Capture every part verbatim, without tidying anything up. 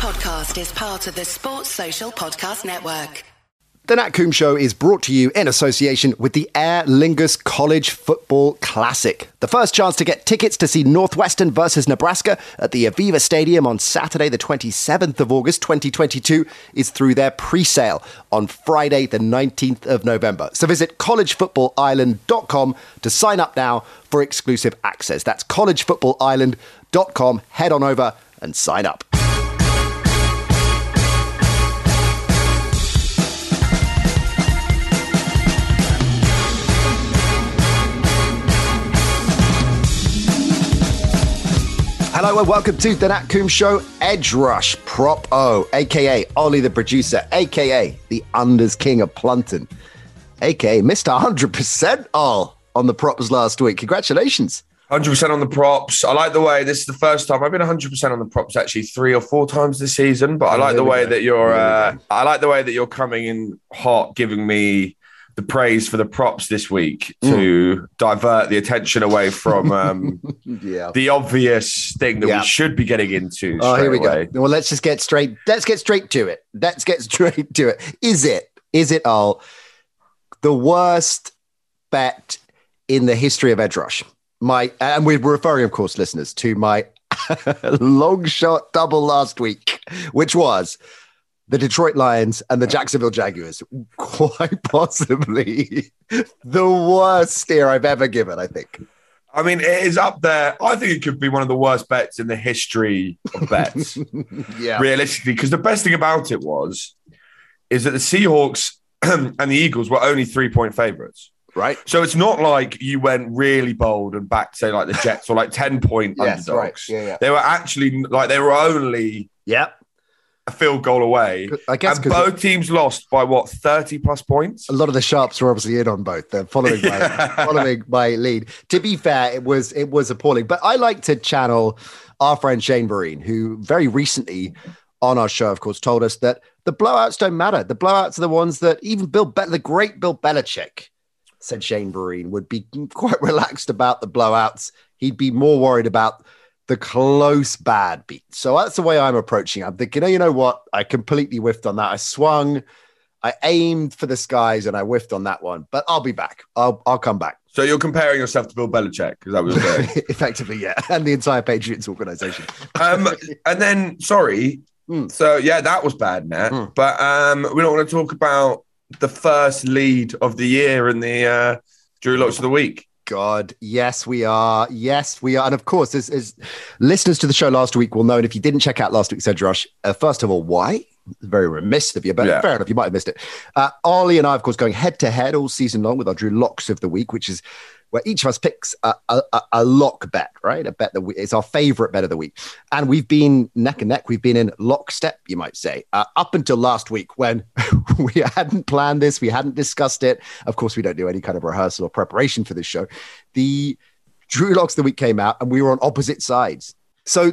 podcast is part of the Sports Social Podcast Network. The Nat Coombe Show is brought to you in association with the Aer Lingus College Football Classic. The first chance to get tickets to see Northwestern versus Nebraska at the Aviva Stadium on Saturday the twenty-seventh of August twenty twenty-two is through their pre-sale on Friday the nineteenth of November. So visit college football island dot com to sign up now for exclusive access. That's college football island dot com. Head on over and sign up. Hello and welcome to the Nat Coombe Show. Edge Rush, Prop O, a k a. Ollie the producer, a k a the unders king of Plunton, a k a. Mister one hundred percent all on the props last week. Congratulations. one hundred percent on the props. I like the way, this is the first time, I've been one hundred percent on the props actually three or four times this season, but I like the way that you're, uh, I like the way that you're coming in hot, giving me the praise for the props this week to mm. divert the attention away from um, yeah. the obvious thing that yeah. we should be getting into. Oh, here we away. go. Well, let's just get straight. Let's get straight to it. Let's get straight to it. Is it? Is it all the worst bet in the history of Edge Rush? My and we're referring, of course, listeners, to my long shot double last week, which was the Detroit Lions and the Jacksonville Jaguars, quite possibly the worst steer I've ever given, I think. I mean, it is up there. I think it could be one of the worst bets in the history of bets, yeah. realistically, because the best thing about it was, is that the Seahawks and the Eagles were only three-point favourites. Right. So it's not like you went really bold and backed, say, like the Jets or like ten-point yes, underdogs. Right. Yeah, yeah. They were actually, like, they were only... Yep. a field goal away, I guess, and both it, teams lost by what, thirty plus points. A lot of the sharps were obviously in on both. They're following my, following my lead. To be fair, it was it was appalling. But I like to channel our friend Shane Vereen, who very recently on our show, of course, told us that the blowouts don't matter. The blowouts are the ones that even Bill, Be- the great Bill Belichick, said Shane Vereen would be quite relaxed about the blowouts. He'd be more worried about the close bad beat. So that's the way I'm approaching it. I'm thinking, oh, you know what? I completely whiffed on that. I swung, I aimed for the skies, and I whiffed on that one. But I'll be back. I'll I'll come back. So you're comparing yourself to Bill Belichick, because that was effectively, yeah, and the entire Patriots organization. um, and then, sorry, mm. so yeah, that was bad, Nat. Mm. But um, we don't want to talk about the first lead of the year and the uh, Drew Locks of the week. God, yes, we are. Yes, we are. And of course, as, as listeners to the show last week will know, and if you didn't check out last week's Edge Rush, uh, first of all, why? Very remiss of you, but yeah. fair enough, you might have missed it. Uh, Ollie and I, of course, going head-to-head all season long with our Drew Locks of the week, which is where each of us picks a, a, a lock bet, right? A bet that we, it's our favorite bet of the week. And we've been neck and neck. We've been in lockstep, you might say, uh, up until last week when we hadn't planned this. We hadn't discussed it. Of course, we don't do any kind of rehearsal or preparation for this show. The Drew Locks of the week came out and we were on opposite sides. So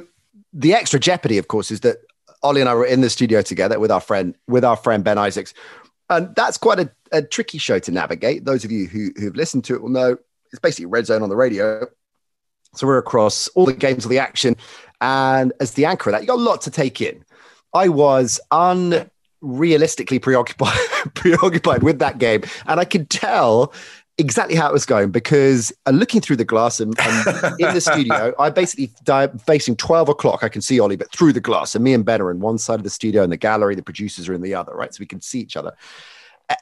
the extra jeopardy, of course, is that Ollie and I were in the studio together with our friend, with our friend Ben Isaacs. And that's quite a, a tricky show to navigate. Those of you who, who've listened to it will know it's basically Red Zone on the radio. So we're across all the games of the action. And as the anchor of that, you got a lot to take in. I was unrealistically preoccupied, preoccupied with that game. And I could tell exactly how it was going because uh, looking through the glass and, and in the studio, I basically dive, facing twelve o'clock. I can see Ollie, but through the glass. And me and Ben are in one side of the studio and the gallery, the producers are in the other, right? So we can see each other.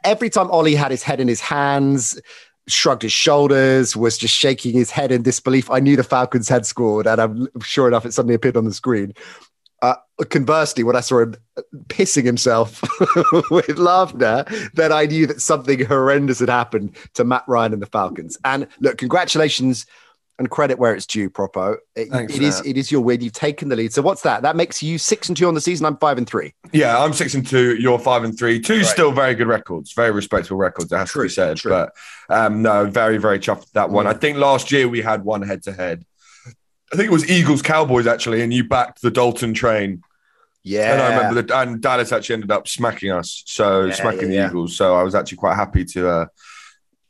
Every time Ollie had his head in his hands, shrugged his shoulders, was just shaking his head in disbelief, I knew the Falcons had scored, and I'm sure enough, it suddenly appeared on the screen. Uh, conversely, when I saw him pissing himself with laughter, then I knew that something horrendous had happened to Matt Ryan and the Falcons. And look, congratulations and credit where it's due, Propo. It, Thanks, it is it is your win. You've taken the lead. So what's that? That makes you six and two on the season. I'm five and three. Yeah, I'm six and two. You're five and three. Two right. Still very good records, very respectable records. It has true, to be said. True. But um, no, very very chuffed with that one. Mm. I think last year we had one head to head. I think it was Eagles Cowboys actually, and you backed the Dalton train. Yeah, and I remember the, and Dallas actually ended up smacking us. So yeah, smacking yeah, the yeah. Eagles. So I was actually quite happy to uh,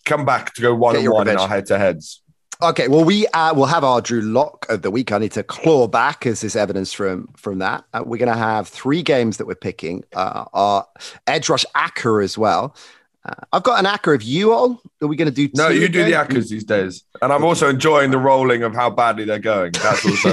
come back to go one and one in our head to heads. Okay, well, we uh, will have our Drew Lock of the week. I need to claw back as there's evidence from from that. Uh, we're going to have three games that we're picking. Uh, our Edge Rush Acker as well. Uh, I've got an Acker of you all. Are we going to do two? No, you do the Ackers these days. And I'm also enjoying the rolling of how badly they're going. That's also...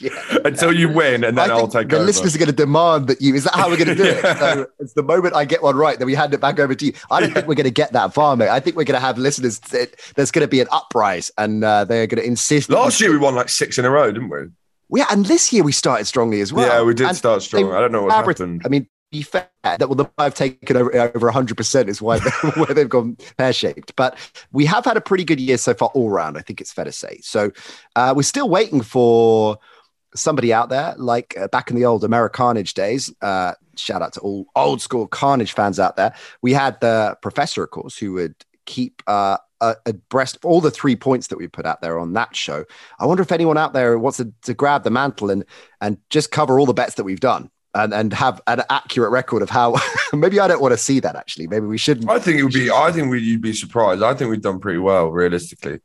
yeah. Until you win, and then I'll take the over. The listeners are going to demand that you... Is that how we're going to do yeah. it? So it's the moment I get one right, then we hand it back over to you. I don't yeah. think we're going to get that far, mate. I think we're going to have listeners... That, there's going to be an uprise, and uh, they're going to insist... Last year, we won like six in a row, didn't we? Yeah, and this year we started strongly as well. Yeah, we did and start strong. I don't know what happened. I mean... Be fair that well, the I've taken over over one hundred percent is why where they've gone pear shaped. But we have had a pretty good year so far all round. I think it's fair to say. So uh, we're still waiting for somebody out there, like uh, back in the old AmeriCarnage days. Uh, shout out to all old school Carnage fans out there. We had the professor, of course, who would keep uh, abreast of all the three points that we put out there on that show. I wonder if anyone out there wants to, to grab the mantle and and just cover all the bets that we've done. And, and have an accurate record of how. Maybe I don't want to see that. Actually, maybe we shouldn't. I think it would be. I think we, you'd be surprised. I think we've done pretty well, realistically.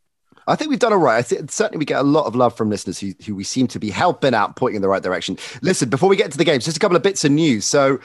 I think we've done all right. I think certainly we get a lot of love from listeners who who we seem to be helping out, pointing in the right direction. Listen, before we get to the games, just a couple of bits of news. So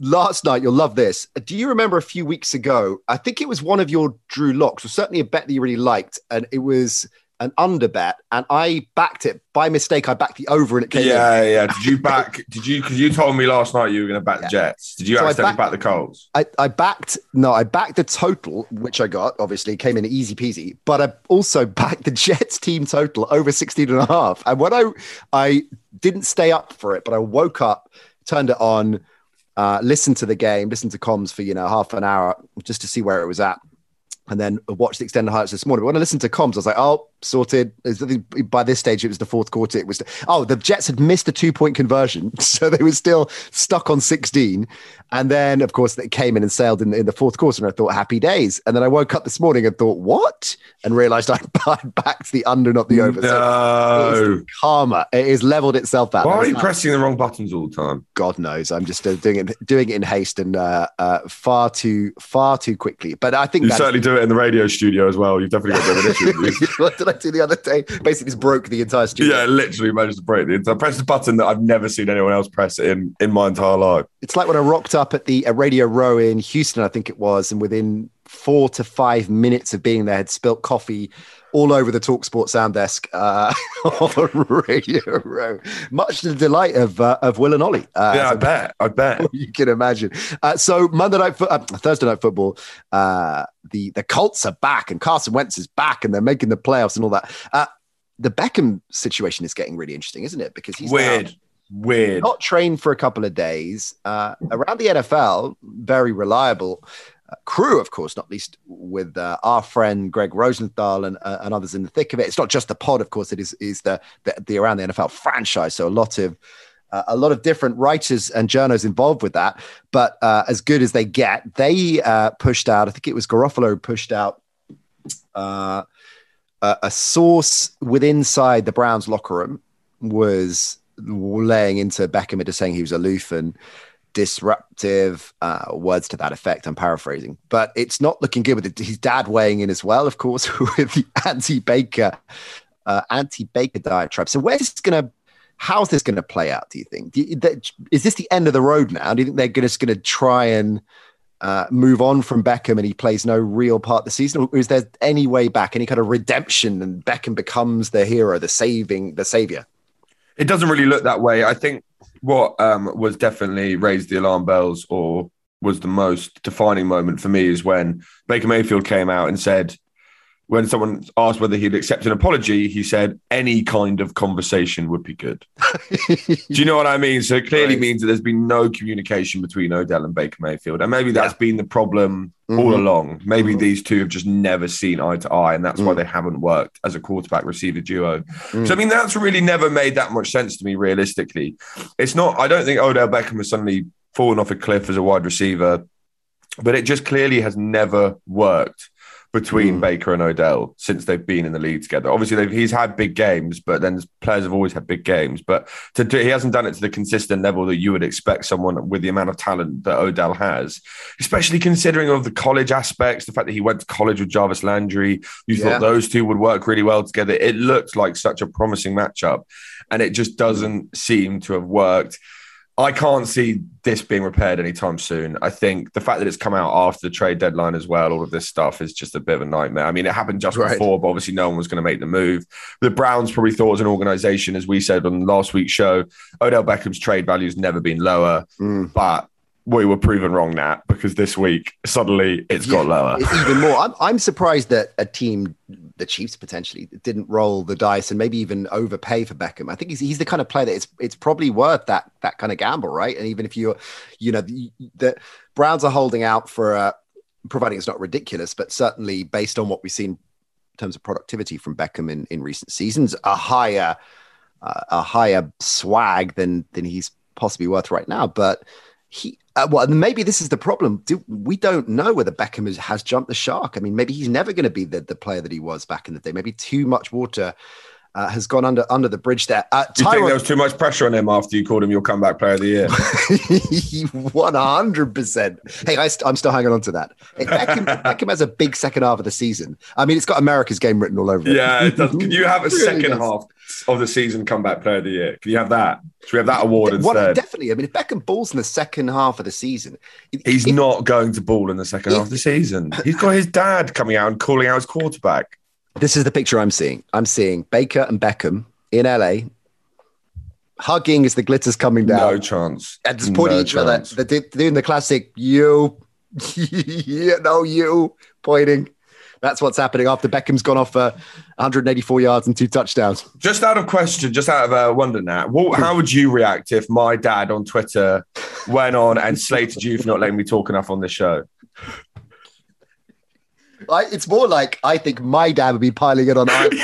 last night, you'll love this. Do you remember a few weeks ago? I think it was one of your Drew Locks, or certainly a bet that you really liked, and it was an under bet, and I backed it by mistake. I backed the over, and it came. Yeah, in. yeah. Did you back? Did you? Because you told me last night you were going to back yeah. the Jets. Did you so accidentally back the Colts? I, I backed. No, I backed the total, which I got. Obviously, came in easy peasy. But I also backed the Jets team total over sixteen and a half. And when I I didn't stay up for it, but I woke up, turned it on, uh, listened to the game, listened to comms for you know half an hour just to see where it was at. And then watched the extended highlights this morning. But when I listened to comms, I was like, oh, sorted. By this stage, it was the fourth quarter. It was Oh, the Jets had missed a two-point conversion. So they were still stuck on sixteen. And then, of course, they came in and sailed in the, in the fourth quarter. And I thought, happy days. And then I woke up this morning and thought, what? And realized I backed the under, not the over. No. So it is karma. It has leveled itself out. Why are you like, pressing the wrong buttons all the time? God knows. I'm just uh, doing it doing it in haste and uh, uh, far too far too quickly. But I think you certainly do it in the radio studio as well. You've definitely got to have an issue with you. What did I do the other day? Basically just broke the entire studio. Yeah, literally managed to break the entire... I pressed a button that I've never seen anyone else press in, in my entire life. It's like when I rocked up at the uh, Radio Row in Houston, I think it was, and within four to five minutes of being there, I had spilt coffee all over the TalkSport sound desk uh, on Radio Row. Much to the delight of uh, of Will and Ollie. Uh, yeah, I bet. I bet. You can imagine. Uh, so Monday night, fo- uh, Thursday night football, uh, the, the Colts are back and Carson Wentz is back and they're making the playoffs and all that. Uh, the Beckham situation is getting really interesting, isn't it? Because he's weird. Now- Weird. Not trained for a couple of days. Uh, around the N F L, very reliable uh, crew, of course, not least with uh, our friend Greg Rosenthal and, uh, and others in the thick of it. It's not just the pod, of course, it is is the the, the Around the N F L franchise. So a lot of uh, a lot of different writers and journos involved with that. But uh, as good as they get, they uh, pushed out. I think it was Garofalo pushed out. Uh, a, a source within inside the Browns locker room was laying into Beckham into saying he was aloof and disruptive, uh, words to that effect. I'm paraphrasing, but it's not looking good with it. His dad weighing in as well, of course, with the anti-Baker, uh, anti-Baker diatribe. So where's this going to, how's this going to play out? Do you think? Do you, that, is this the end of the road now? Do you think they're just going to try and uh, move on from Beckham and he plays no real part of the season? Or is there any way back, any kind of redemption and Beckham becomes the hero, the saving, the savior? It doesn't really look that way. I think what um, was definitely raised the alarm bells or was the most defining moment for me is when Baker Mayfield came out and said, when someone asked whether he'd accept an apology, he said, any kind of conversation would be good. Do you know what I mean? So it clearly right. means that there's been no communication between Odell and Baker Mayfield. And maybe that's yeah. been the problem mm-hmm. all along. Maybe mm-hmm. these two have just never seen eye to eye, and that's mm-hmm. why they haven't worked as a quarterback receiver duo. Mm-hmm. So, I mean, that's really never made that much sense to me, realistically. It's not, I don't think Odell Beckham has suddenly fallen off a cliff as a wide receiver, but it just clearly has never worked. between mm. Baker and Odell since they've been in the league together. Obviously, they've, he's had big games, but then players have always had big games. But to do, he hasn't done it to the consistent level that you would expect someone with the amount of talent that Odell has, especially considering of the college aspects, the fact that he went to college with Jarvis Landry. You yeah. thought those two would work really well together. It looked like such a promising matchup, and it just doesn't seem to have worked. I can't see this being repaired anytime soon. I think the fact that it's come out after the trade deadline as well, all of this stuff is just a bit of a nightmare. I mean, it happened just right. before, but obviously no one was going to make the move. The Browns probably thought as an organization, as we said on last week's show, Odell Beckham's trade value has never been lower, mm. but we were proven wrong, Nat, because this week, suddenly it's yeah, got lower. It's even more. I'm, I'm surprised that a team, the Chiefs potentially, didn't roll the dice and maybe even overpay for Beckham. I think he's he's the kind of player that it's it's probably worth that that kind of gamble, right? And even if you're, you know, the, the Browns are holding out for, uh, providing it's not ridiculous, but certainly based on what we've seen in terms of productivity from Beckham in, in recent seasons, a higher uh, a higher swag than than he's possibly worth right now. But he. Uh, well, maybe this is the problem. Do, we don't know whether Beckham is, has jumped the shark. I mean, maybe he's never going to be the, the player that he was back in the day. Maybe too much water uh, has gone under under the bridge there. Uh, Tyron, you think there was too much pressure on him after you called him your comeback player of the year? one hundred percent. Hey, I st- I'm still hanging on to that. Hey, Beckham, Beckham has a big second half of the season. I mean, it's got America's game written all over it. Yeah, it does. Can you have a really second does. half of the season comeback player of the year? Can you have that? Should we have that award instead? Well, definitely. I mean, if Beckham balls in the second half of the season, if, he's if, not going to ball in the second if, half of the season. He's got his dad coming out and calling out his quarterback. This is the picture I'm seeing. I'm seeing Baker and Beckham in L A hugging as the glitter's coming down. No chance. And just pointing no each chance. other. They're doing the classic you, you know, you pointing. That's what's happening after Beckham's gone off for uh, one hundred eighty-four yards and two touchdowns. Just out of question, just out of uh, wonder, Nat, what, how would you react if my dad on Twitter went on and slated you for not letting me talk enough on this show? I, it's more like I think my dad would be piling it on. that's,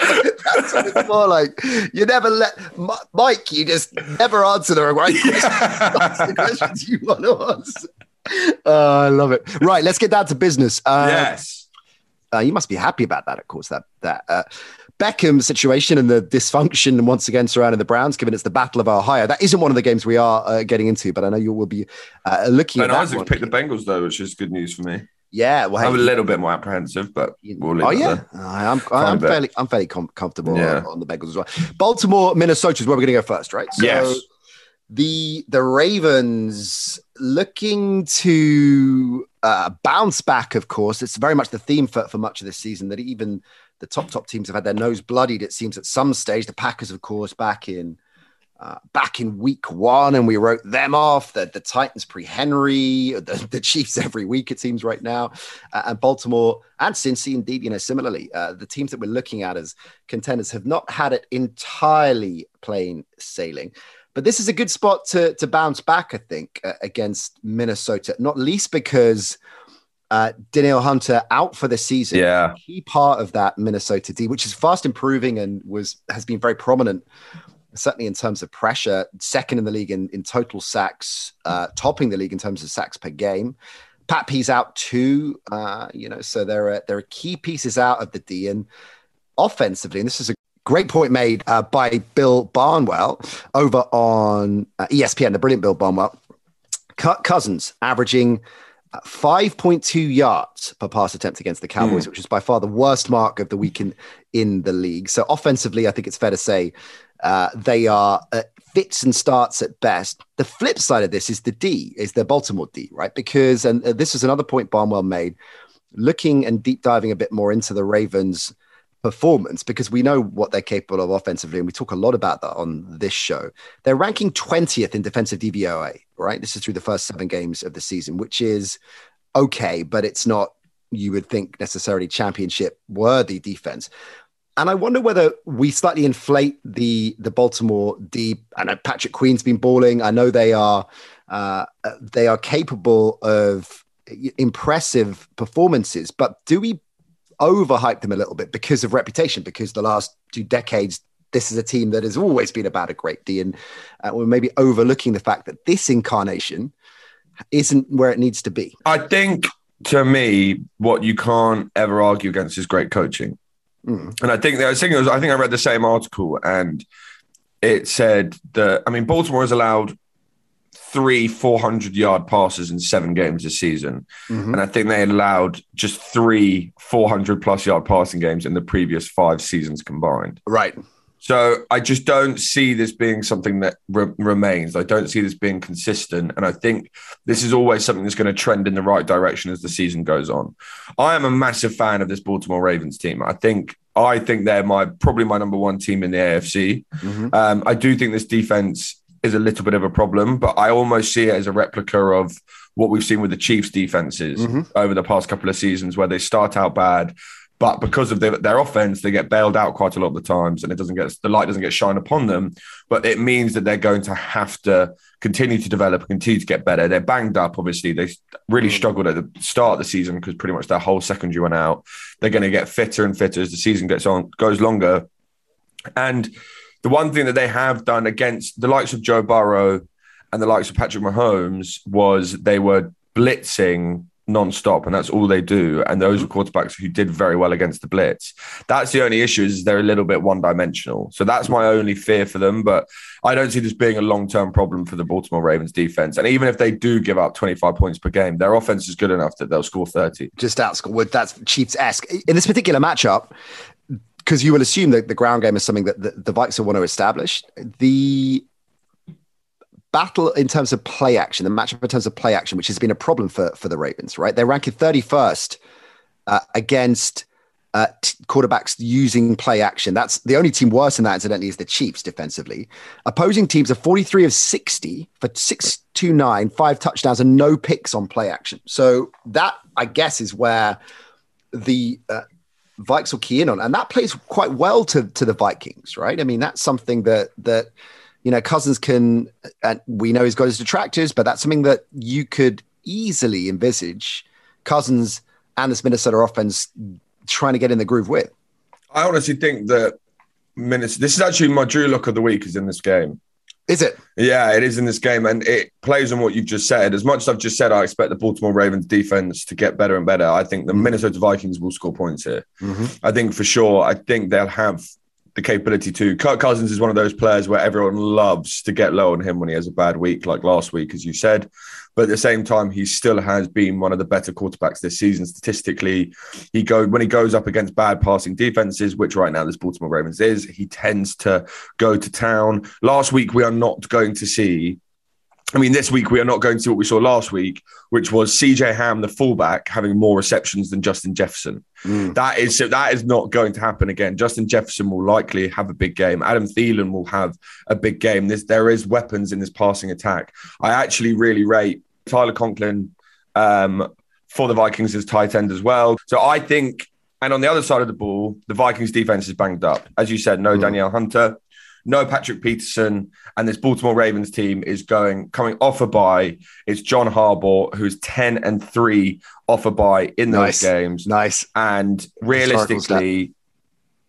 what it, that's what it's more like. You never let M- Mike. You just never answer the right questions, questions you want to answer. Uh, I love it. Right, let's get down to business. Uh, yes, uh, you must be happy about that. Of course, that that uh, Beckham situation and the dysfunction once again surrounding the Browns, given it's the Battle of Ohio. That isn't one of the games we are uh, getting into, but I know you will be uh, looking. Ben at Ben Isaacs picked the Bengals though, which is good news for me. Yeah, well, hey, I'm a little bit more apprehensive, but we'll leave oh yeah, there. I'm I'm fairly I'm fairly com- comfortable yeah. on, on the Bengals as well. Baltimore, Minnesota is where we're going to go first, right? So, yes. The the Ravens looking to uh, bounce back, of course. It's very much the theme for, for much of this season that even the top, top teams have had their nose bloodied, it seems, at some stage. The Packers, of course, back in uh, back in week one, and we wrote them off. The, the Titans pre-Henry, the, the Chiefs every week, it seems, right now. Uh, and Baltimore and Cincy, indeed, you know, similarly. Uh, the teams that we're looking at as contenders have not had it entirely plain sailing. But this is a good spot to to bounce back, I think, uh, against Minnesota, not least because uh, Danielle Hunter out for the season. Yeah. Key part of that Minnesota D, which is fast improving and was has been very prominent, certainly in terms of pressure, second in the league in, in total sacks, uh, topping the league in terms of sacks per game. Pat P's out too, uh, you know, so there are, there are key pieces out of the D. And offensively, and this is a great point made uh, by Bill Barnwell over on uh, E S P N, the brilliant Bill Barnwell. Kirk Cousins averaging uh, five point two yards per pass attempt against the Cowboys, mm. which is by far the worst mark of the week in, in the league. So offensively, I think it's fair to say uh, they are uh, fits and starts at best. The flip side of this is the D, is the Baltimore D, right? Because, and this is another point Barnwell made, looking and deep diving a bit more into the Ravens' performance, because we know what they're capable of offensively, and we talk a lot about that on this show. They're ranking twentieth in defensive D V O A, right? This is through the first seven games of the season, which is okay, but it's not, you would think, necessarily championship worthy defense. And I wonder whether we slightly inflate the the Baltimore D. I know Patrick Queen's been balling. I know they are uh, they are capable of impressive performances, but do we overhyped them a little bit because of reputation, because the last two decades, this is a team that has always been about a great D, and uh, we're maybe overlooking the fact that this incarnation isn't where it needs to be. I think to me, what you can't ever argue against is great coaching. Mm. And I think I think it was, I think I read the same article, and it said that, I mean, Baltimore has allowed three four hundred-yard passes in seven games this season. Mm-hmm. And I think they allowed just three four hundred-plus-yard passing games in the previous five seasons combined. Right. So I just don't see this being something that re- remains. I don't see this being consistent. And I think this is always something that's going to trend in the right direction as the season goes on. I am a massive fan of this Baltimore Ravens team. I think I think they're my probably my number one team in the A F C. Mm-hmm. Um, I do think this defense is a little bit of a problem, but I almost see it as a replica of what we've seen with the Chiefs defenses mm-hmm. over the past couple of seasons, where they start out bad, but because of their, their offense, they get bailed out quite a lot of the times, and it doesn't get the light doesn't get shined upon them. But it means that they're going to have to continue to develop, continue to get better. They're banged up, obviously. They really struggled at the start of the season because pretty much their whole secondary went out. They're going to get fitter and fitter as the season gets on, goes longer. And the one thing that they have done against the likes of Joe Burrow and the likes of Patrick Mahomes was they were blitzing non-stop, and that's all they do, and those were quarterbacks who did very well against the blitz. That's the only issue, is they're a little bit one-dimensional. So that's my only fear for them, but I don't see this being a long-term problem for the Baltimore Ravens defense. And even if they do give up twenty-five points per game, their offense is good enough that they'll score thirty. Just outscored. That's Chiefs-esque. In this particular matchup, because you will assume that the ground game is something that the, the Vikes will want to establish, the battle in terms of play action, the matchup in terms of play action, which has been a problem for, for the Ravens, right? They're ranking thirty-first uh, against uh, t- quarterbacks using play action. That's the only team worse than that, incidentally, is the Chiefs defensively. Opposing teams are forty-three of sixty for six two nine, five touchdowns and no picks on play action. So that, I guess, is where the uh, Vikes will key in on. And that plays quite well to, to the Vikings, right? I mean, that's something that that... You know, Cousins can, and we know he's got his detractors, but that's something that you could easily envisage Cousins and this Minnesota offense trying to get in the groove with. I honestly think that Minnesota, this is actually my Drew Lock of the week is in this game. Is it? Yeah, it is in this game, and it plays on what you've just said. As much as I've just said, I expect the Baltimore Ravens defense to get better and better. I think the Minnesota Vikings will score points here. Mm-hmm. I think for sure. I think they'll have the capability to. Kirk Cousins is one of those players where everyone loves to get low on him when he has a bad week, like last week, as you said. But at the same time, he still has been one of the better quarterbacks this season. Statistically, he go when he goes up against bad passing defenses, which right now this Baltimore Ravens is, he tends to go to town. Last week, we are not going to see I mean, this week we are not going to see what we saw last week, which was C J Ham, the fullback, having more receptions than Justin Jefferson. Mm. That is that is not going to happen again. Justin Jefferson will likely have a big game. Adam Thielen will have a big game. There's, there is weapons in this passing attack. I actually really rate Tyler Conklin um, for the Vikings as tight end as well. So I think, and on the other side of the ball, the Vikings defense is banged up. As you said, no mm. Danielle Hunter, no Patrick Peterson, and this Baltimore Ravens team is going coming off a bye. It's John Harbaugh, who's ten and three off a bye in those nice. games. Nice. And realistically,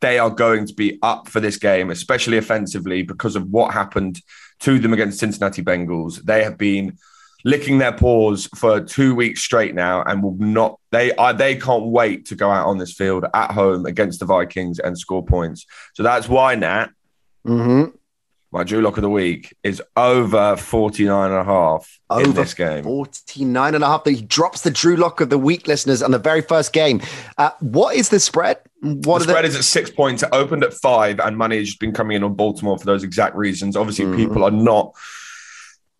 they are going to be up for this game, especially offensively, because of what happened to them against Cincinnati Bengals. They have been licking their paws for two weeks straight now, and will not. They are. They can't wait to go out on this field at home against the Vikings and score points. So that's why, Nat, Mm-hmm. my Drew Lock of the week is over forty-nine and a half over in this game. forty-nine and a half. He drops the Drew Lock of the week, listeners, on the very first game. Uh, what is the spread? What the spread the- is at six points. It opened at five, and money has just been coming in on Baltimore for those exact reasons. Obviously, mm-hmm. people are not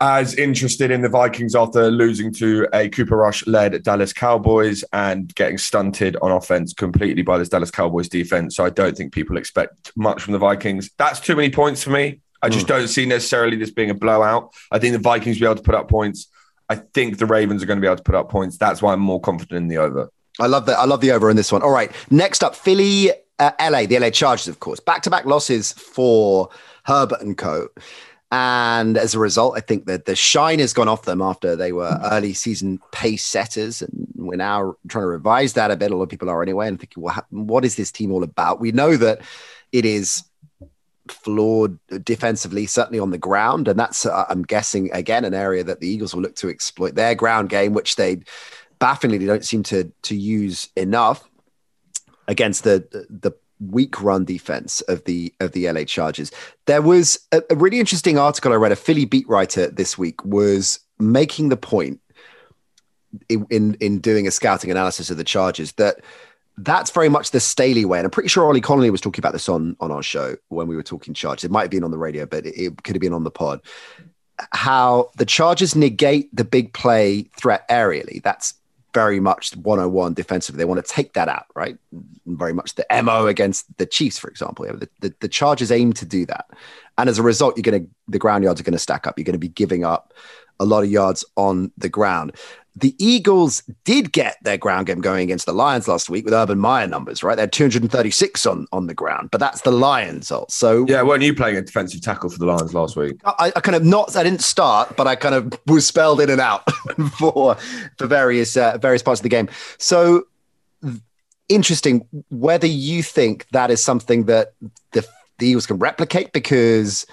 as interested in the Vikings after losing to a Cooper Rush-led Dallas Cowboys and getting stunted on offense completely by this Dallas Cowboys defense. So I don't think people expect much from the Vikings. That's too many points for me. I just mm. don't see necessarily this being a blowout. I think the Vikings will be able to put up points. I think the Ravens are going to be able to put up points. That's why I'm more confident in the over. I love that. I love the over in this one. All right. Next up, Philly, uh, L A, the L A Chargers, of course. Back-to-back losses for Herbert and co. And as a result, I think that the shine has gone off them after they were early season pace setters. And we're now trying to revise that a bit. A lot of people are anyway. And thinking, well, what is this team all about? We know that it is flawed defensively, certainly on the ground. And that's, uh, I'm guessing, again, an area that the Eagles will look to exploit. Their ground game, which they bafflingly don't seem to to use enough against the the weak run defense of the of the L A Chargers. There was a, a really interesting article I read. A Philly beat writer this week was making the point in in, in doing a scouting analysis of the Chargers that that's very much the Staley way. And I'm pretty sure Ollie Connolly was talking about this on, on our show when we were talking Chargers. It might have been on the radio, but it, it could have been on the pod. How the Chargers negate the big play threat aerially. That's very much one oh one defensively. They want to take that out, right? Very much the M O against the Chiefs, for example. The, the, the Chargers aim to do that. And as a result, you're going to, the ground yards are going to stack up. You're going to be giving up a lot of yards on the ground. The Eagles did get their ground game going against the Lions last week with Urban Meyer numbers, right? They're two hundred thirty-six on, on the ground, but that's the Lions. So yeah, weren't you playing a defensive tackle for the Lions last week? I, I kind of not, I didn't start, but I kind of was spelled in and out for for various uh, various parts of the game. So interesting whether you think that is something that the, the Eagles can replicate, because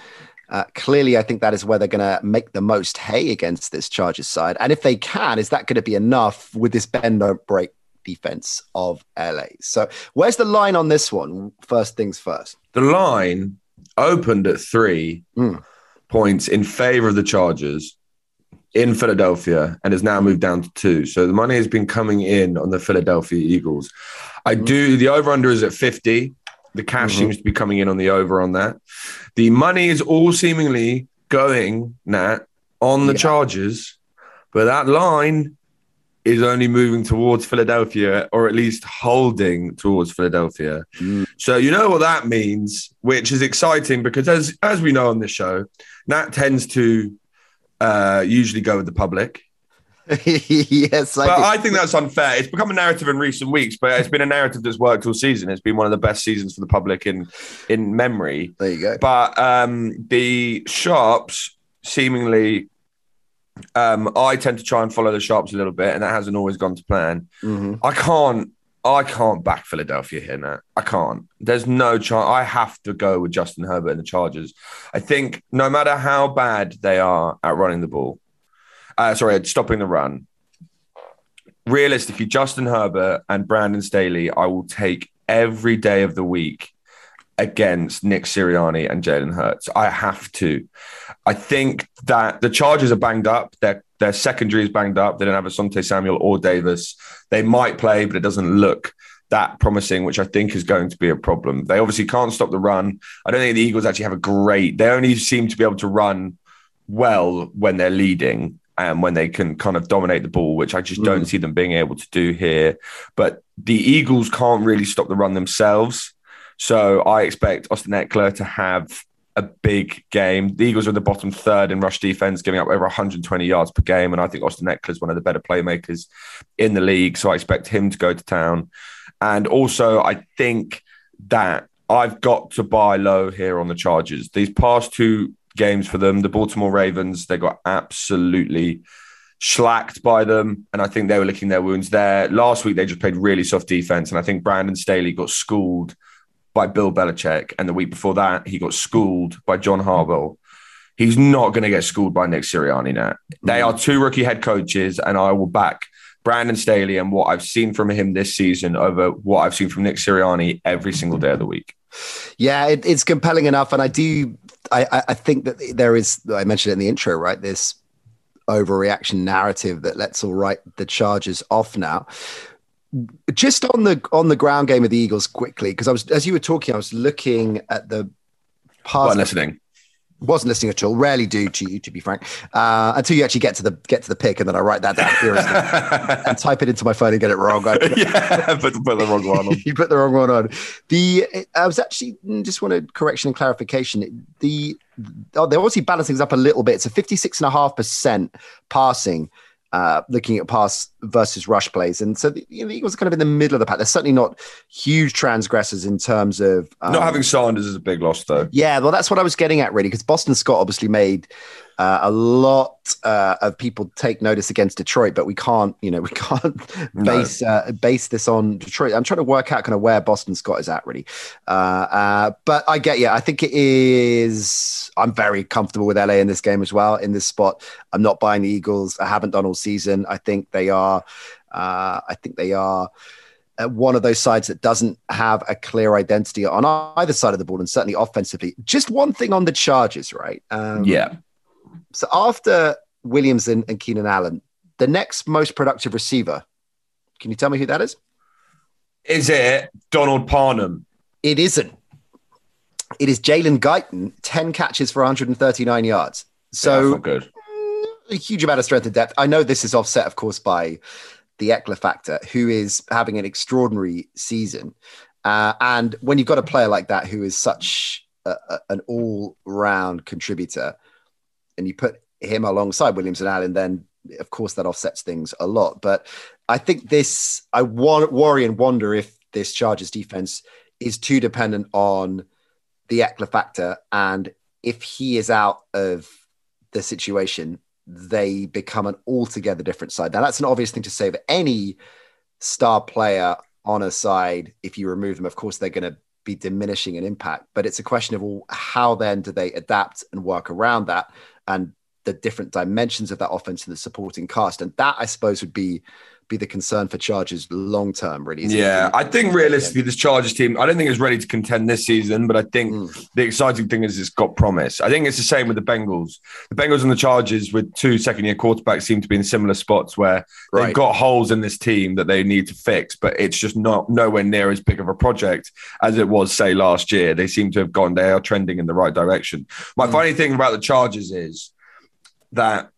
Uh, clearly, I think that is where they're going to make the most hay against this Chargers side. And if they can, is that going to be enough with this bend don't break defense of L A? So where's the line on this one? First things first. The line opened at three mm. points in favor of the Chargers in Philadelphia and has now moved down to two. So the money has been coming in on the Philadelphia Eagles. I mm. do. The over-under is at fifty. The cash mm-hmm. seems to be coming in on the over on that. The money is all seemingly going, Nat, on the yeah. Chargers, but that line is only moving towards Philadelphia, or at least holding towards Philadelphia. Mm. So you know what that means, which is exciting because as, as we know on this show, Nat tends to uh, usually go with the public. yes, I, but I think that's unfair. It's become a narrative in recent weeks, but it's been a narrative that's worked all season. It's been one of the best seasons for the public in in memory. There you go. But um, the sharps seemingly, um, I tend to try and follow the sharps a little bit, and that hasn't always gone to plan. Mm-hmm. I can't, I can't back Philadelphia here now. I can't. There's no chance. I have to go with Justin Herbert and the Chargers. I think no matter how bad they are at running the ball. Uh, sorry, stopping the run. Realistically, Justin Herbert and Brandon Staley, I will take every day of the week against Nick Sirianni and Jalen Hurts. I have to. I think that the Chargers are banged up. Their, their secondary is banged up. They don't have Asante Samuel or Davis. They might play, but it doesn't look that promising, which I think is going to be a problem. They obviously can't stop the run. I don't think the Eagles actually have a great... They only seem to be able to run well when they're leading. And when they can kind of dominate the ball, which I just don't mm. see them being able to do here. But the Eagles can't really stop the run themselves. So I expect Austin Eckler to have a big game. The Eagles are in the bottom third in rush defense, giving up over one hundred twenty yards per game. And I think Austin Eckler is one of the better playmakers in the league. So I expect him to go to town. And also, I think that I've got to buy low here on the Chargers. These past two games for them, the Baltimore Ravens, they got absolutely slacked by them, and I think they were licking their wounds there. Last week, they just played really soft defense, and I think Brandon Staley got schooled by Bill Belichick, and the week before that, he got schooled by John Harbaugh. He's not going to get schooled by Nick Sirianni now. Mm-hmm. They are two rookie head coaches, and I will back Brandon Staley and what I've seen from him this season over what I've seen from Nick Sirianni every single day of the week. Yeah, it, it's compelling enough, and I do... I, I think that there is, I mentioned it in the intro, right? This overreaction narrative that let's all write the Chargers off now. Just on the on the ground game of the Eagles quickly, because I was, as you were talking, I was looking at the past. Wasn't listening. Wasn't listening at all. Rarely do to you, to be frank. Uh, until you actually get to the get to the pick, and then I write that down furiously and type it into my phone and get it wrong. I yeah, put, put the wrong one on. You put the wrong one on. The I was actually just wanted correction and clarification. The oh, they're obviously balancing things up a little bit. It's a fifty-six point five percent passing, uh, looking at pass versus rush plays. And so the, you know, the Eagles are kind of in the middle of the pack. They're certainly not huge transgressors in terms of... Um, not having Sanders is a big loss, though. Yeah, well, that's what I was getting at, really, because Boston Scott obviously made Uh, a lot uh, of people take notice against Detroit, but we can't, you know, we can't base no. uh, base this on Detroit. I'm trying to work out kind of where Boston Scott is at, really. Uh, uh, but I get, yeah, I think it is. I'm very comfortable with L A in this game as well. In this spot, I'm not buying the Eagles. I haven't done all season. I think they are. Uh, I think they are. One of those sides that doesn't have a clear identity on either side of the ball, and certainly offensively. Just one thing on the Chargers, right? Um, yeah. So after Williams and, and Keenan Allen, the next most productive receiver, can you tell me who that is? Is it Donald Parham? It isn't. It is Jalen Guyton, ten catches for one hundred thirty-nine yards. So yeah, that's not good. A huge amount of strength and depth. I know this is offset, of course, by the Eckler factor, who is having an extraordinary season. Uh, and when you've got a player like that, who is such a, a, an all-round contributor, and you put him alongside Williams and Allen, then of course that offsets things a lot. But I think this, I wa- worry and wonder if this Chargers defense is too dependent on the Eckler factor. And if he is out of the situation, they become an altogether different side. Now, that's an obvious thing to say of any star player on a side. If you remove them, of course, they're going to be diminishing in impact, but it's a question of, well, how then do they adapt and work around that and the different dimensions of that offense and the supporting cast. And that, I suppose, would be be the concern for Chargers long-term, really. Yeah, I think realistically, this Chargers team, I don't think it's ready to contend this season, but I think mm. the exciting thing is it's got promise. I think it's the same with the Bengals. The Bengals and the Chargers with two second-year quarterbacks seem to be in similar spots where right. they've got holes in this team that they need to fix, but it's just not nowhere near as big of a project as it was, say, last year. They seem to have gone, they are trending in the right direction. My mm. funny thing about the Chargers is that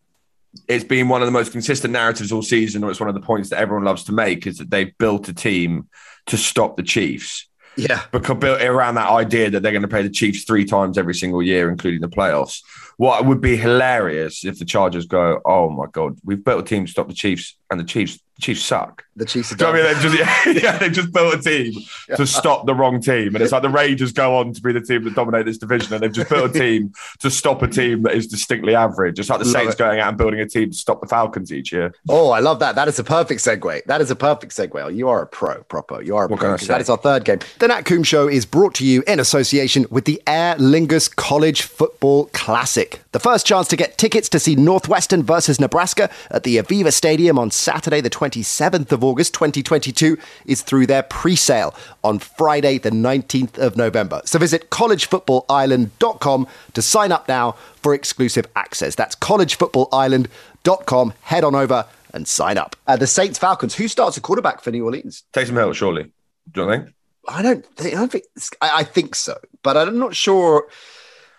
it's been one of the most consistent narratives all season, or it's one of the points that everyone loves to make, is that they've built a team to stop the Chiefs. Yeah. Because built around that idea that they're going to play the Chiefs three times every single year, including the playoffs. What would be hilarious if the Chargers go, oh my God, we've built a team to stop the Chiefs, and the Chiefs the Chiefs suck. The Chiefs are done. I mean, they've just, yeah, they've just built a team yeah. to stop the wrong team. And it's like the Raiders go on to be the team that dominate this division, and they've just built a team to stop a team that is distinctly average. It's like the love Saints it. going out and building a team to stop the Falcons each year. Oh, I love that. That is a perfect segue. That is a perfect segue. You are a pro, proper. You are a what pro. That is our third game. The Nat Coombe Show is brought to you in association with the Aer Lingus College Football Classic. The first chance to get tickets to see Northwestern versus Nebraska at the Aviva Stadium on Saturday, the twenty-seventh of August, twenty twenty-two, is through their pre-sale on Friday, the nineteenth of November. So visit college football island dot com to sign up now for exclusive access. That's college football island dot com. Head on over and sign up. Uh, the Saints Falcons. Who starts a quarterback for New Orleans? Taysom Hill, surely. Do you know what I think? I don't think. I, don't think I, I think so, but I'm not sure.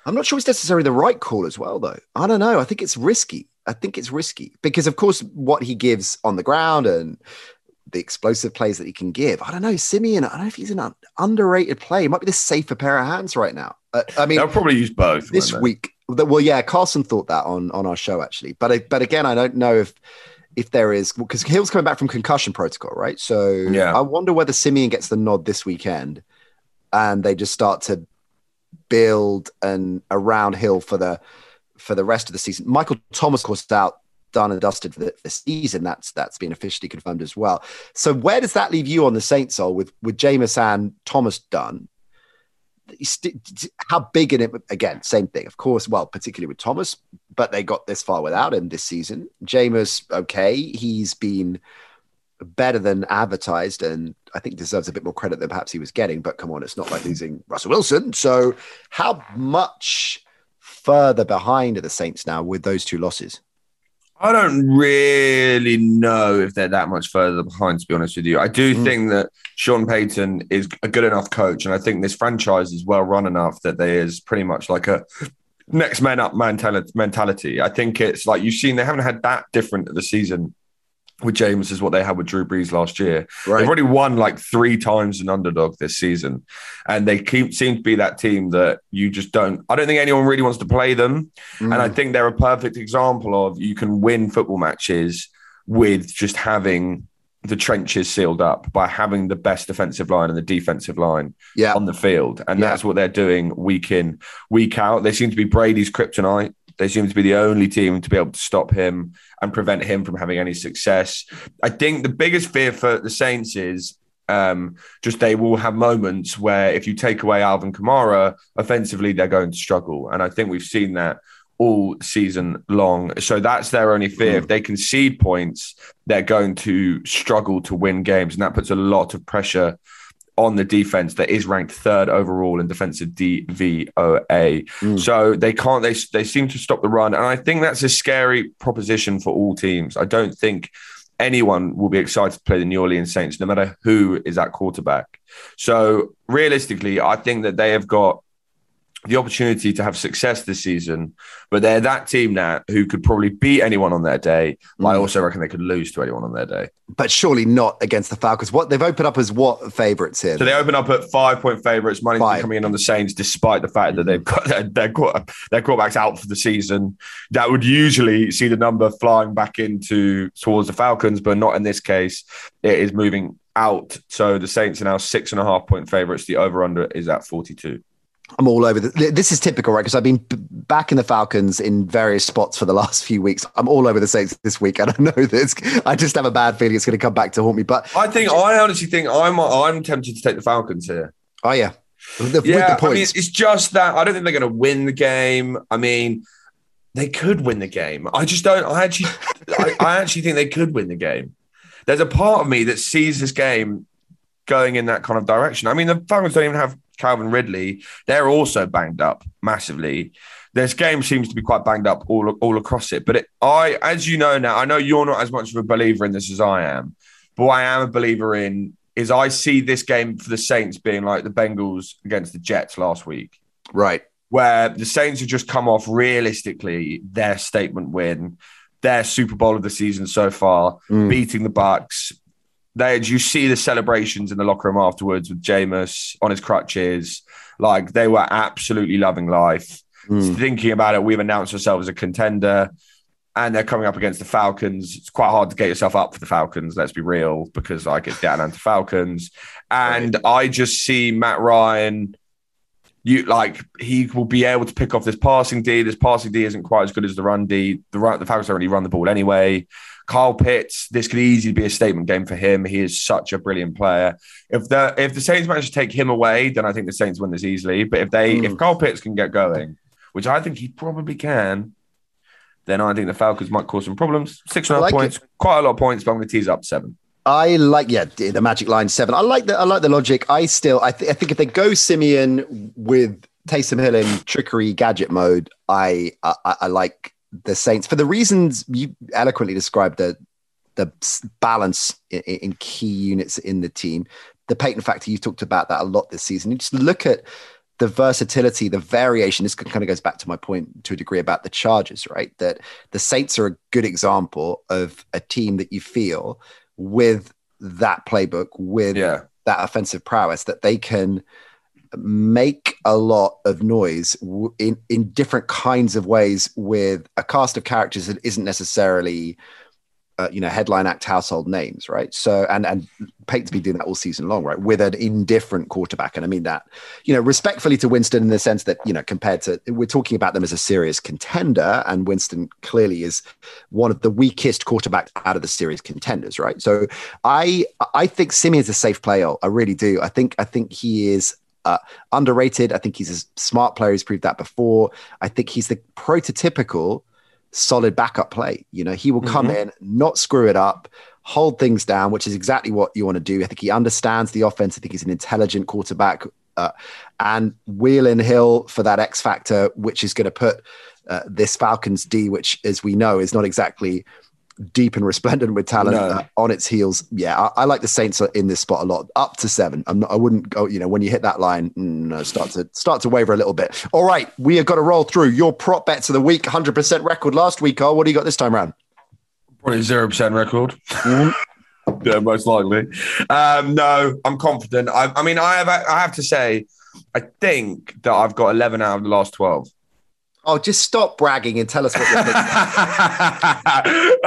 I'm not sure it's necessarily the right call as well, though. I don't know. I think it's risky. I think it's risky because, of course, what he gives on the ground and the explosive plays that he can give. I don't know. Simeon, I don't know if he's an un- underrated play. He might be the safer pair of hands right now. Uh, I mean, I'll probably use both this week. Well, yeah, Carson thought that on, on our show, actually. But but again, I don't know if if there is, because Hill's coming back from concussion protocol, right? So yeah. I wonder whether Simeon gets the nod this weekend and they just start to build and around Hill for the for the rest of the season. Michael Thomas, of course, out, done and dusted for the, the season. That's that's been officially confirmed as well. So where does that leave you on the Saints? All with with Jameis and Thomas done. How big in it again? Same thing, of course. Well, particularly with Thomas, but they got this far without him this season. Jameis, okay, he's been better than advertised, and I think deserves a bit more credit than perhaps he was getting, but come on, it's not like losing Russell Wilson. So how much further behind are the Saints now with those two losses? I don't really know if they're that much further behind, to be honest with you. I do mm. think that Sean Payton is a good enough coach, and I think this franchise is well run enough that there is pretty much like a next man up mentality. I think it's like you've seen, they haven't had that different of the season with Jameis is what they had with Drew Brees last year. Right. They've already won like three times an underdog this season. And they keep seem to be that team that you just don't, I don't think anyone really wants to play them. Mm. And I think they're a perfect example of you can win football matches with just having the trenches sealed up by having the best defensive line and the defensive line yeah. on the field. And yeah. that's what they're doing week in, week out. They seem to be Brady's kryptonite. They seem to be the only team to be able to stop him and prevent him from having any success. I think the biggest fear for the Saints is um, just they will have moments where if you take away Alvin Kamara, offensively, they're going to struggle. And I think we've seen that all season long. So that's their only fear. If they concede points, they're going to struggle to win games. And that puts a lot of pressure on the defense that is ranked third overall in defensive D V O A. Mm. So they can't, they, they seem to stop the run. And I think that's a scary proposition for all teams. I don't think anyone will be excited to play the New Orleans Saints, no matter who is at quarterback. So realistically, I think that they have got the opportunity to have success this season, but they're that team now who could probably beat anyone on their day. Mm. I also reckon they could lose to anyone on their day. But surely not against the Falcons. What they've opened up as what favourites here? So they open up at five-point favourites. Money's been coming in on the Saints, despite the fact that they've got their, their, quarter, their quarterback's out for the season. That would usually see the number flying back into towards the Falcons, but not in this case. It is moving out. So the Saints are now six-and-a-half-point favourites. The over-under is at forty-two. I'm all over this. This is typical, right? Because I've been b- backing the Falcons in various spots for the last few weeks. I'm all over the Saints this week, and I know this. I just have a bad feeling it's going to come back to haunt me. But I think, I honestly think I'm I'm tempted to take the Falcons here. Oh yeah, the, yeah. The I mean, it's just that I don't think they're going to win the game. I mean, they could win the game. I just don't. I actually, I, I actually think they could win the game. There's a part of me that sees this game going in that kind of direction. I mean, the Falcons don't even have Calvin Ridley. They're also banged up massively. This game seems to be quite banged up all, all across it. But it, I, as you know now, I know you're not as much of a believer in this as I am, but what I am a believer in is I see this game for the Saints being like the Bengals against the Jets last week. Right. Where the Saints have just come off realistically their statement win, their Super Bowl of the season so far, mm. beating the Bucks. They, you see the celebrations in the locker room afterwards with Jameis on his crutches. Like, they were absolutely loving life. Mm. Thinking about it, we've announced ourselves as a contender, and they're coming up against the Falcons. It's quite hard to get yourself up for the Falcons, let's be real, because I get down anti Falcons. And right. I just see Matt Ryan, you like, he will be able to pick off this passing D. This passing D isn't quite as good as the run D. The, run, the Falcons don't really run the ball anyway. Kyle Pitts, this could easily be a statement game for him. He is such a brilliant player. If the if the Saints manage to take him away, then I think the Saints win this easily. But if they mm. if Kyle Pitts can get going, which I think he probably can, then I think the Falcons might cause some problems. Six and a half points, quite a lot of points, but I'm going to tease up seven. I like, yeah, the magic line seven. I like the I like the logic. I still, I, th- I think if they go Simeon with Taysom Hill in trickery gadget mode, I I, I like the Saints for the reasons you eloquently described, the the balance in, in key units in the team, the Peyton factor. You talked about that a lot this season. You just look at the versatility, the variation. This kind of goes back to my point to a degree about the Chargers, right? That the Saints are a good example of a team that you feel with that playbook, with yeah. that offensive prowess, that they can make a lot of noise in, in different kinds of ways with a cast of characters that isn't necessarily, uh, you know, headline act household names, right? So, and, and Peyton's been doing that all season long, right? With an indifferent quarterback. And I mean that, you know, respectfully to Winston in the sense that, you know, compared to, we're talking about them as a serious contender, and Winston clearly is one of the weakest quarterbacks out of the serious contenders, right? So I, I think Simeon's a safe play. I really do. I think, I think he is, Uh, underrated. I think he's a smart player. He's proved that before. I think he's the prototypical solid backup play. You know, he will come mm-hmm. in, not screw it up, hold things down, which is exactly what you want to do. I think he understands the offense. I think he's an intelligent quarterback, uh, and wheel in Hill for that X factor, which is going to put uh, this Falcons D, which as we know is not exactly deep and resplendent with talent, no. uh, on its heels. Yeah, I, I like the Saints in this spot a lot, up to seven. I'm not, I wouldn't go, you know, when you hit that line, no, start to start to waver a little bit. All right, we have got to roll through your prop bets of the week. one hundred percent record last week, Carl. What do you got this time around? Probably zero percent record. Mm-hmm. Yeah, most likely. Um, no, I'm confident. I, I mean, I have, I have to say, I think that I've got eleven out of the last twelve. Oh, just stop bragging and tell us what you're thinking.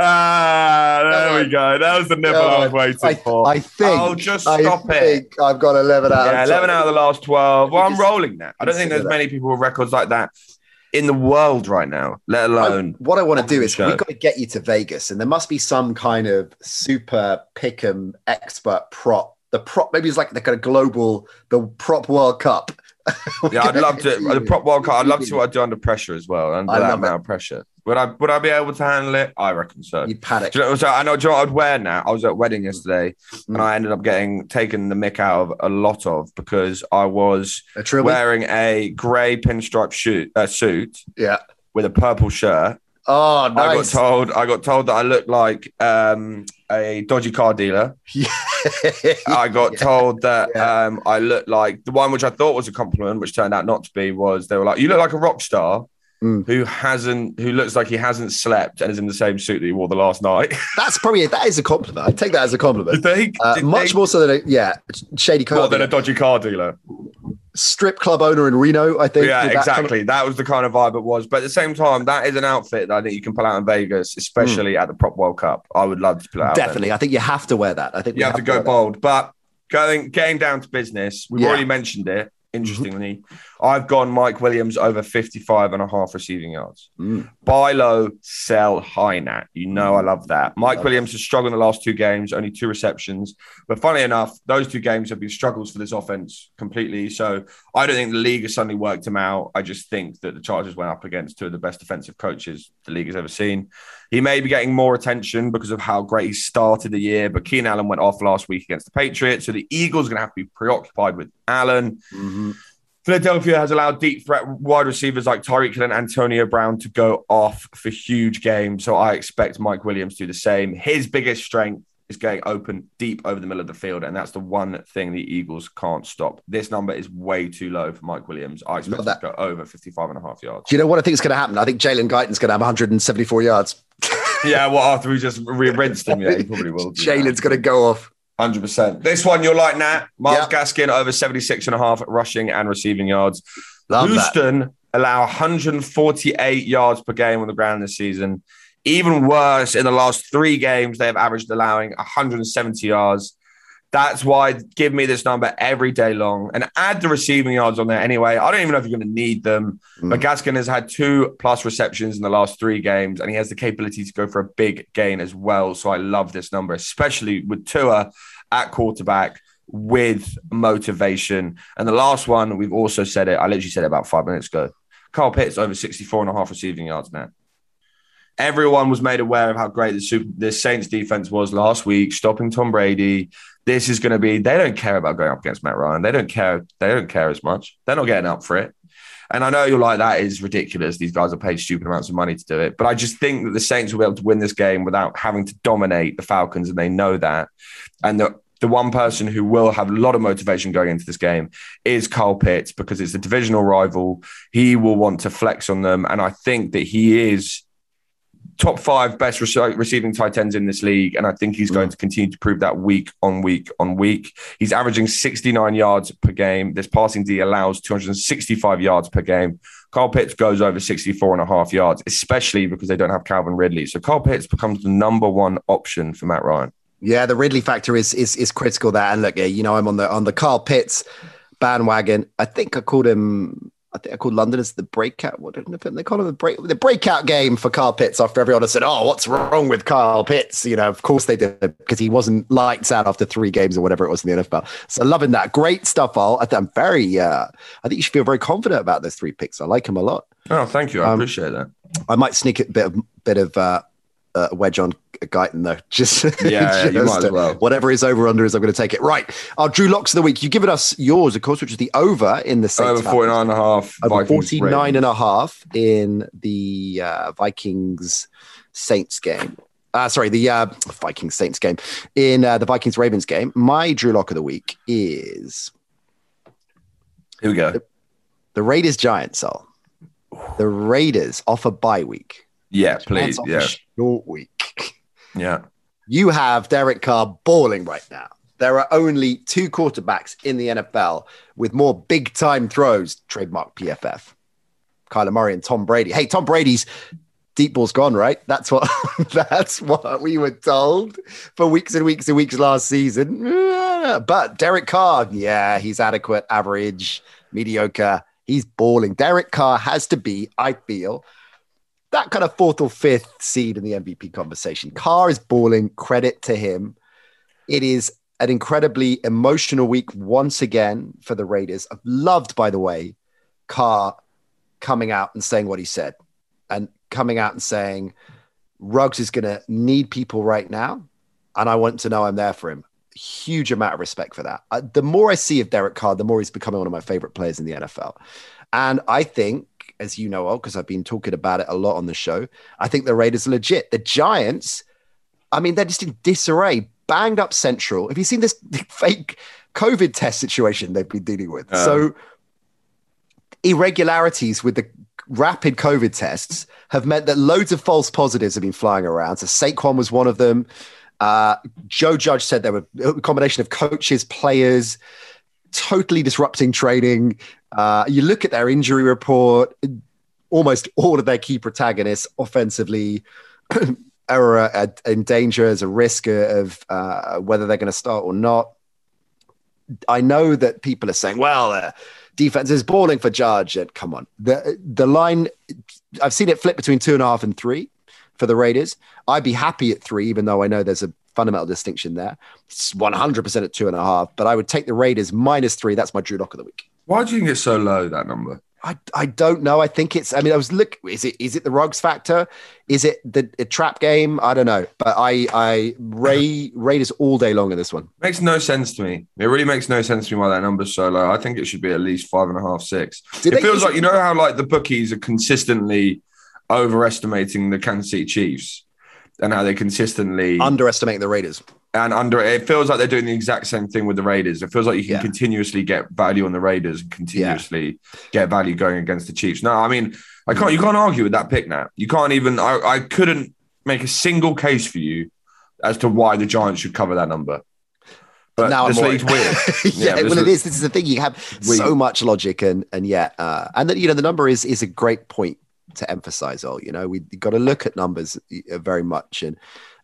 ah, there we go. That was the nibble I was waiting I, for. I think. I'll just stop I it. Think I've got eleven out yeah, of the last twelve. Well, I'm rolling that. I don't think there's that. many people with records like that. in the world right now, let alone. I, what I want to do is show. We've got to get you to Vegas, and there must be some kind of super pick'em expert prop. The prop, maybe it's like the kind of global, the prop World Cup. Yeah, I'd love to. The prop World Cup, I'd love to see what I do under pressure as well. Under I that amount it. Of pressure. Would I would I be able to handle it? I reckon so. You panic. You know, so I know, do you know what I'd wear now? I was at a wedding yesterday mm. and I ended up getting taken the mick out of a lot of because I was a wearing a grey pinstripe shoot, uh, suit yeah. with a purple shirt. Oh, nice. I got told I got told that I looked like um, a dodgy car dealer. Yeah. I got yeah. told that yeah. um, I looked like the one which I thought was a compliment, which turned out not to be, was they were like, you look like a rock star. Mm. Who hasn't? Who looks like he hasn't slept and is in the same suit that he wore the last night? That's probably that is a compliment. I take that as a compliment. They, uh, much they, more so than a, yeah, shady car. More dealer. Than a dodgy car dealer. Strip club owner in Reno, I think. Yeah, that exactly. Kind of- that was the kind of vibe it was. But at the same time, that is an outfit that I think you can pull out in Vegas, especially mm. at the Prop World Cup. I would love to pull out. Definitely, then. I think you have to wear that. I think you have, have to go bold. That. But going getting down to business, we've yeah. already mentioned it. Interestingly, mm-hmm. I've gone Mike Williams over fifty-five and a half receiving yards. Mm. Buy low, sell high, Nat. You know I love that. Mike love Williams it. has struggled in the last two games, only two receptions. But funnily enough, those two games have been struggles for this offense completely. So I don't think the league has suddenly worked him out. I just think that the Chargers went up against two of the best defensive coaches the league has ever seen. He may be getting more attention because of how great he started the year, but Keenan Allen went off last week against the Patriots, so the Eagles are going to have to be preoccupied with Allen. Mm-hmm. Philadelphia has allowed deep threat wide receivers like Tyreek Hill and Antonio Brown to go off for huge games, so I expect Mike Williams to do the same. His biggest strength is getting open deep over the middle of the field, and that's the one thing the Eagles can't stop. This number is way too low for Mike Williams. I expect him to go over fifty-five and a half yards. Do you know what I think is going to happen? I think Jalen Guyton's going to have one hundred seventy-four yards. Yeah, well, after we just rinsed him, yeah, he probably will. Jalen's going to go off. one hundred percent. This one, you're like, Nat. Myles yep. Gaskin over seventy-six and a half rushing and receiving yards. Love Houston that. Allow one hundred forty-eight yards per game on the ground this season. Even worse, in the last three games, they have averaged allowing one hundred seventy yards. That's why give me this number every day long and add the receiving yards on there anyway. I don't even know if you're going to need them. Mm. But Gaskin has had two plus receptions in the last three games, and he has the capability to go for a big gain as well. So I love this number, especially with Tua at quarterback with motivation. And the last one, we've also said it. I literally said it about five minutes ago. Kyle Pitts over sixty-four and a half receiving yards now. Everyone was made aware of how great the, Super, the Saints defense was last week, stopping Tom Brady. This is going to be, they don't care about going up against Matt Ryan. They don't care. They don't care as much. They're not getting up for it. And I know you're like, that is ridiculous. These guys are paid stupid amounts of money to do it. But I just think that the Saints will be able to win this game without having to dominate the Falcons. And they know that. And the, the one person who will have a lot of motivation going into this game is Kyle Pitts, because it's a divisional rival. He will want to flex on them. And I think that he is top five best receiving tight ends in this league, and I think he's going to continue to prove that week on week on week. He's averaging sixty-nine yards per game. This passing D allows two hundred sixty-five yards per game. Kyle Pitts goes over sixty-four and a half yards, especially because they don't have Calvin Ridley. So Kyle Pitts becomes the number one option for Matt Ryan. Yeah, the Ridley factor is is is critical there. And look, you know, I'm on the on the Kyle Pitts bandwagon. I think I called him... I think I called London as the breakout. What did they call it? The, break, the breakout game for Kyle Pitts after everyone had said, oh, what's wrong with Kyle Pitts? You know, of course they did, because he wasn't lights out after three games or whatever it was in the N F L. So loving that. Great stuff, Al. I th- I'm very, uh, I think you should feel very confident about those three picks. I like them a lot. Oh, thank you. I um, appreciate that. I might sneak a bit of, bit of uh, uh, wedge on Guyton though. Just, yeah, just yeah, you might as well. Whatever his over under is, I'm going to take it. Right. Our Drew Locks of the week. You've given us yours, of course, which is the over in the Saints. Over forty-nine and a half. Over forty-nine and a half in the uh, Vikings Saints game. Uh, sorry, the uh, Vikings Saints game in uh, the Vikings Ravens game. My Drew Lock of the week is. Here we go. The, the Raiders Giants. Al. The Raiders off a bye week. Yeah, please. Yeah. Short week. Yeah, you have Derek Carr balling right now. There are only two quarterbacks in the N F L with more big time throws, trademark P F F, Kyler Murray and Tom Brady. Hey, Tom Brady's deep ball's gone, right? That's what that's what we were told for weeks and weeks and weeks last season. But Derek Carr, yeah, he's adequate, average, mediocre. He's balling. Derek Carr has to be, I feel, that kind of fourth or fifth seed in the M V P conversation. Carr is balling. Credit to him. It is an incredibly emotional week once again for the Raiders. I've loved, by the way, Carr coming out and saying what he said and coming out and saying, Ruggs is going to need people right now, and I want to know I'm there for him. Huge amount of respect for that. Uh, the more I see of Derek Carr, the more he's becoming one of my favorite players in the N F L. And I think, as you know, because I've been talking about it a lot on the show, I think the Raiders are legit. The Giants, I mean, they're just in disarray, banged up central. Have you seen this fake COVID test situation they've been dealing with? Um. So irregularities with the rapid COVID tests have meant that loads of false positives have been flying around. So Saquon was one of them. Uh, Joe Judge said there were a combination of coaches, players, totally disrupting training. Uh, you look at their injury report, almost all of their key protagonists offensively are uh, in danger as a risk of uh, whether they're going to start or not. I know that people are saying, well, uh, defense is balling for Judge. And come on, the the line, I've seen it flip between two and a half and three for the Raiders. I'd be happy at three, even though I know there's a fundamental distinction there. It's one hundred percent at two and a half, but I would take the Raiders minus three. That's my Drew Lock of the week. Why do you think it's so low, that number? I, I don't know. I think it's, I mean, I was look. is it is it the Ruggs factor? Is it the, the trap game? I don't know. But I, I Ray Raiders all day long in this one. Makes no sense to me. It really makes no sense to me why that number's so low. I think it should be at least five and a half, six. Did it feels like, you know how like the bookies are consistently overestimating the Kansas City Chiefs and how they consistently underestimate the Raiders. And under it feels like they're doing the exact same thing with the Raiders. It feels like you can yeah. continuously get value on the Raiders and continuously yeah. get value going against the Chiefs. No, I mean, I can't. You can't argue with that pick now. You can't even. I, I couldn't make a single case for you as to why the Giants should cover that number. But now this league's weird. yeah, yeah well, it is. This is the thing. You have weird. so much logic, and and yet, uh, and that you know, the number is is a great point to emphasize. All you know, we've got to look at numbers very much and.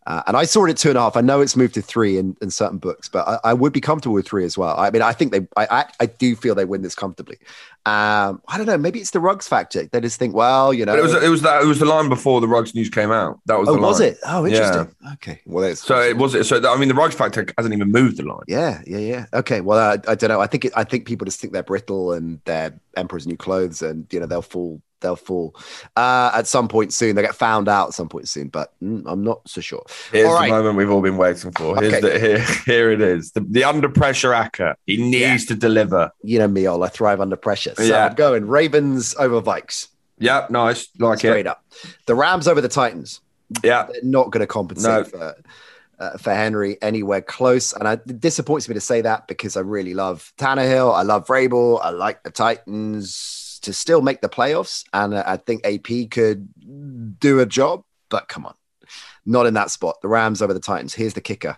Uh, and I saw it at two and a half. I know it's moved to three in, in certain books, but I, I would be comfortable with three as well. I mean, I think they, I, I, I do feel they win this comfortably. Um, I don't know. Maybe it's the Ruggs factor. They just think, well, you know, but it was, it was that, it was the line before the Ruggs news came out. That was oh, the line. Was it? Oh, interesting. Yeah. Okay. Well, it's so it was it. So that, I mean, the Ruggs factor hasn't even moved the line. Yeah, yeah, yeah. Okay. Well, I, I don't know. I think it, I think people just think they're brittle and they're emperor's new clothes, and you know they'll fall. They'll fall uh, at some point soon. They'll get found out at some point soon, but mm, I'm not so sure. Here's all right. the moment we've all been waiting for. Here's okay. the, here, here it is. The, the under pressure acca. He needs yeah. to deliver. You know me, Ollie. I thrive under pressure. So yeah. I'm going Ravens over Vikes. Yep, nice. Like Straight it. Straight up. The Rams over the Titans. Yeah. They're not going to compensate no. for uh, for Henry anywhere close. And I, it disappoints me to say that because I really love Tannehill. I love Vrabel. I like the Titans to still make the playoffs, and uh, I think A P could do a job, but come on, not in that spot. The Rams over the Titans. Here's the kicker.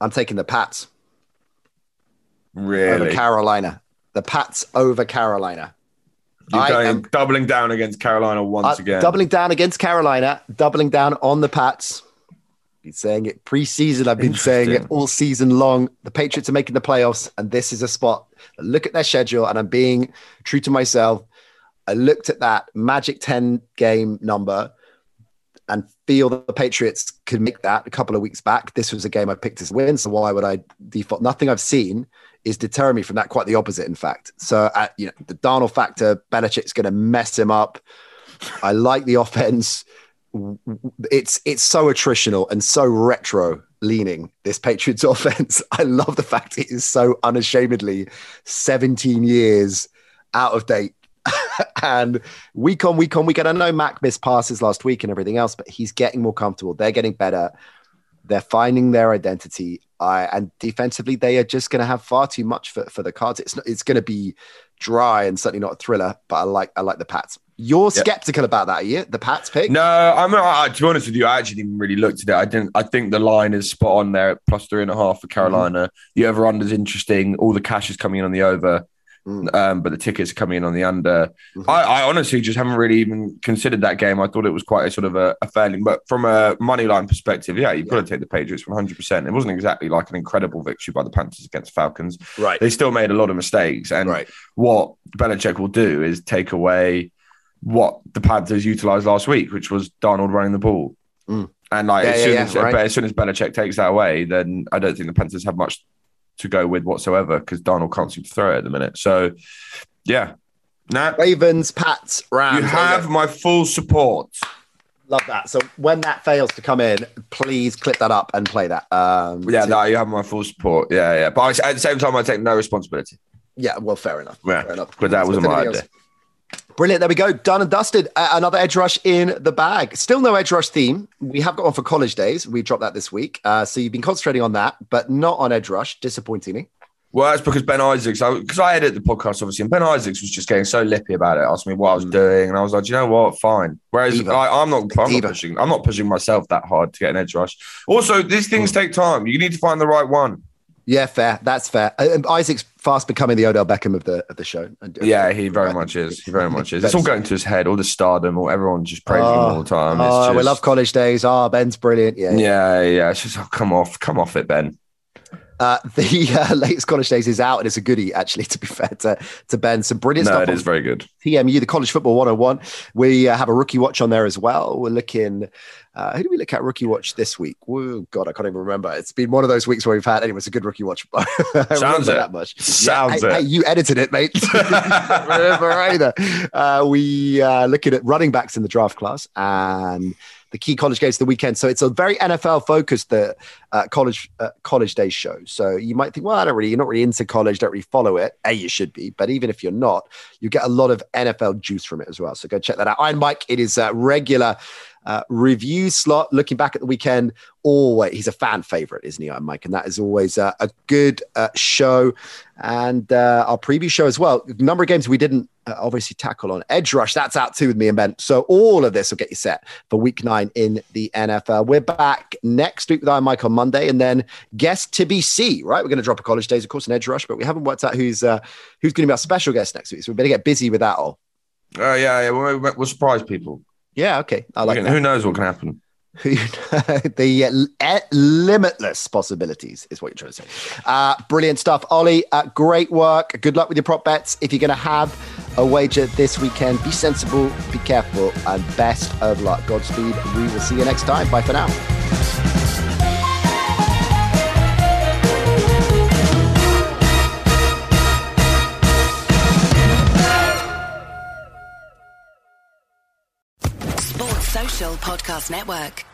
I'm taking the Pats. Really? Over Carolina. The Pats over Carolina. You're going, I am doubling down against Carolina once uh, again. Doubling down against Carolina, doubling down on the Pats. I've been saying it preseason. I've been saying it all season long. The Patriots are making the playoffs, and this is a spot. I look at their schedule, and I'm being true to myself. I looked at that magic ten game number and feel that the Patriots could make that a couple of weeks back. This was a game I picked as a win, so why would I default? Nothing I've seen is deterring me from that. Quite the opposite, in fact. So, uh, you know, the Darnold factor, Belichick's going to mess him up. I like the offense. It's it's so attritional and so retro leaning, this Patriots offense. I love the fact it is so unashamedly seventeen years out of date. And week on, week on, week on. I know Mac missed passes last week and everything else, but he's getting more comfortable. They're getting better. They're finding their identity. I, and defensively, they are just going to have far too much for, for the Cards. It's not, it's going to be dry and certainly not a thriller, but I like I like the Pats. You're skeptical yep. about that, are you? The Pats pick? No, I'm. I, to be honest with you, I actually didn't really look today. I didn't. I think the line is spot on there at plus three and a half for Carolina. Mm-hmm. The over-under is interesting. All the cash is coming in on the over. Mm. Um, but the tickets coming in on the under. Mm-hmm. I, I honestly just haven't really even considered that game. I thought it was quite a sort of a, a failing. But from a money line perspective, yeah, you've yeah. got to take the Patriots one hundred percent. It wasn't exactly like an incredible victory by the Panthers against the Falcons. Right. They still made a lot of mistakes. And right. what Belichick will do is take away what the Panthers utilised last week, which was Darnold running the ball. Mm. And like yeah, as, soon yeah, as, yeah, right. as soon as Belichick takes that away, then I don't think the Panthers have much to go with whatsoever because Darnold can't seem to throw it at the minute. So, yeah. Nat, Ravens, Pats, Rams. You have my full support. Love that. So when that fails to come in, please clip that up and play that. Um, yeah, no, you have my full support. Yeah, yeah. But I, at the same time, I take no responsibility. Yeah, well, fair enough. Yeah, fair enough. Because that wasn't my idea. Brilliant. There we go. Done and dusted. Uh, another Edge Rush in the bag. Still no Edge Rush theme. We have got one for college days. We dropped that this week. Uh, so you've been concentrating on that, but not on Edge Rush. Disappointingly. Well, that's because Ben Isaacs, because I, I edit the podcast, obviously, and Ben Isaacs was just getting so lippy about it, asked me what I was doing, and I was like, you know what, fine. Whereas like, I'm, not, I'm not pushing I'm not pushing myself that hard to get an Edge Rush. Also, these things mm. take time. You need to find the right one. Yeah, fair. That's fair. Uh, Isaac's fast becoming the Odell Beckham of the of the show. Yeah, he very much is. He very much is. It's all going to his head, all the stardom, or everyone just praising oh, him all the time. It's oh, just... we love college days. Oh, Ben's brilliant. Yeah, yeah, yeah. It's just oh, come off, come off it, Ben. Uh, the uh, latest College Days is out, and it's a goodie, actually, to be fair to, to Ben. Some brilliant no, stuff. No, it is very good. T M U, the College Football one oh one. We uh, have a rookie watch on there as well. We're looking... Uh, who do we look at rookie watch this week? Oh, God, I can't even remember. It's been one of those weeks where we've had... Anyway, it's a good rookie watch. I Sounds it. That much. Sounds yeah, it. Hey, hey, you edited it, mate. I remember either. Uh, we are uh, looking at running backs in the draft class, and... the key college games of the weekend. So it's a very N F L focused the uh, college uh, college day show. So you might think, well, I don't really, you're not really into college, don't really follow it. A, you should be, but even if you're not, you get a lot of N F L juice from it as well. So go check that out. I'm Mike. It is a regular uh, review slot. Looking back at the weekend, always he's a fan favorite, isn't he? I'm Mike, and that is always uh, a good uh, show. And uh, our preview show as well. A number of games we didn't. Uh, obviously tackle on Edge Rush. That's out too with me and Ben. So all of this will get you set for week nine in the N F L. We're back next week with I and Mike on Monday, and then guest to be seen, right? We're going to drop a college days, of course, an Edge Rush, but we haven't worked out who's uh, who's going to be our special guest next week. So we better get busy with that all. Oh uh, yeah, yeah. We'll, we'll surprise people. Yeah, okay. I like. Can, that. Who knows what can happen? Who the uh, limitless possibilities is what you're trying to say. Uh, brilliant stuff, Ollie. Uh, great work. Good luck with your prop bets. If you're going to have a wager this weekend, be sensible, be careful, and best of luck. Godspeed. We will see you next time. Bye for now. Podcast Network.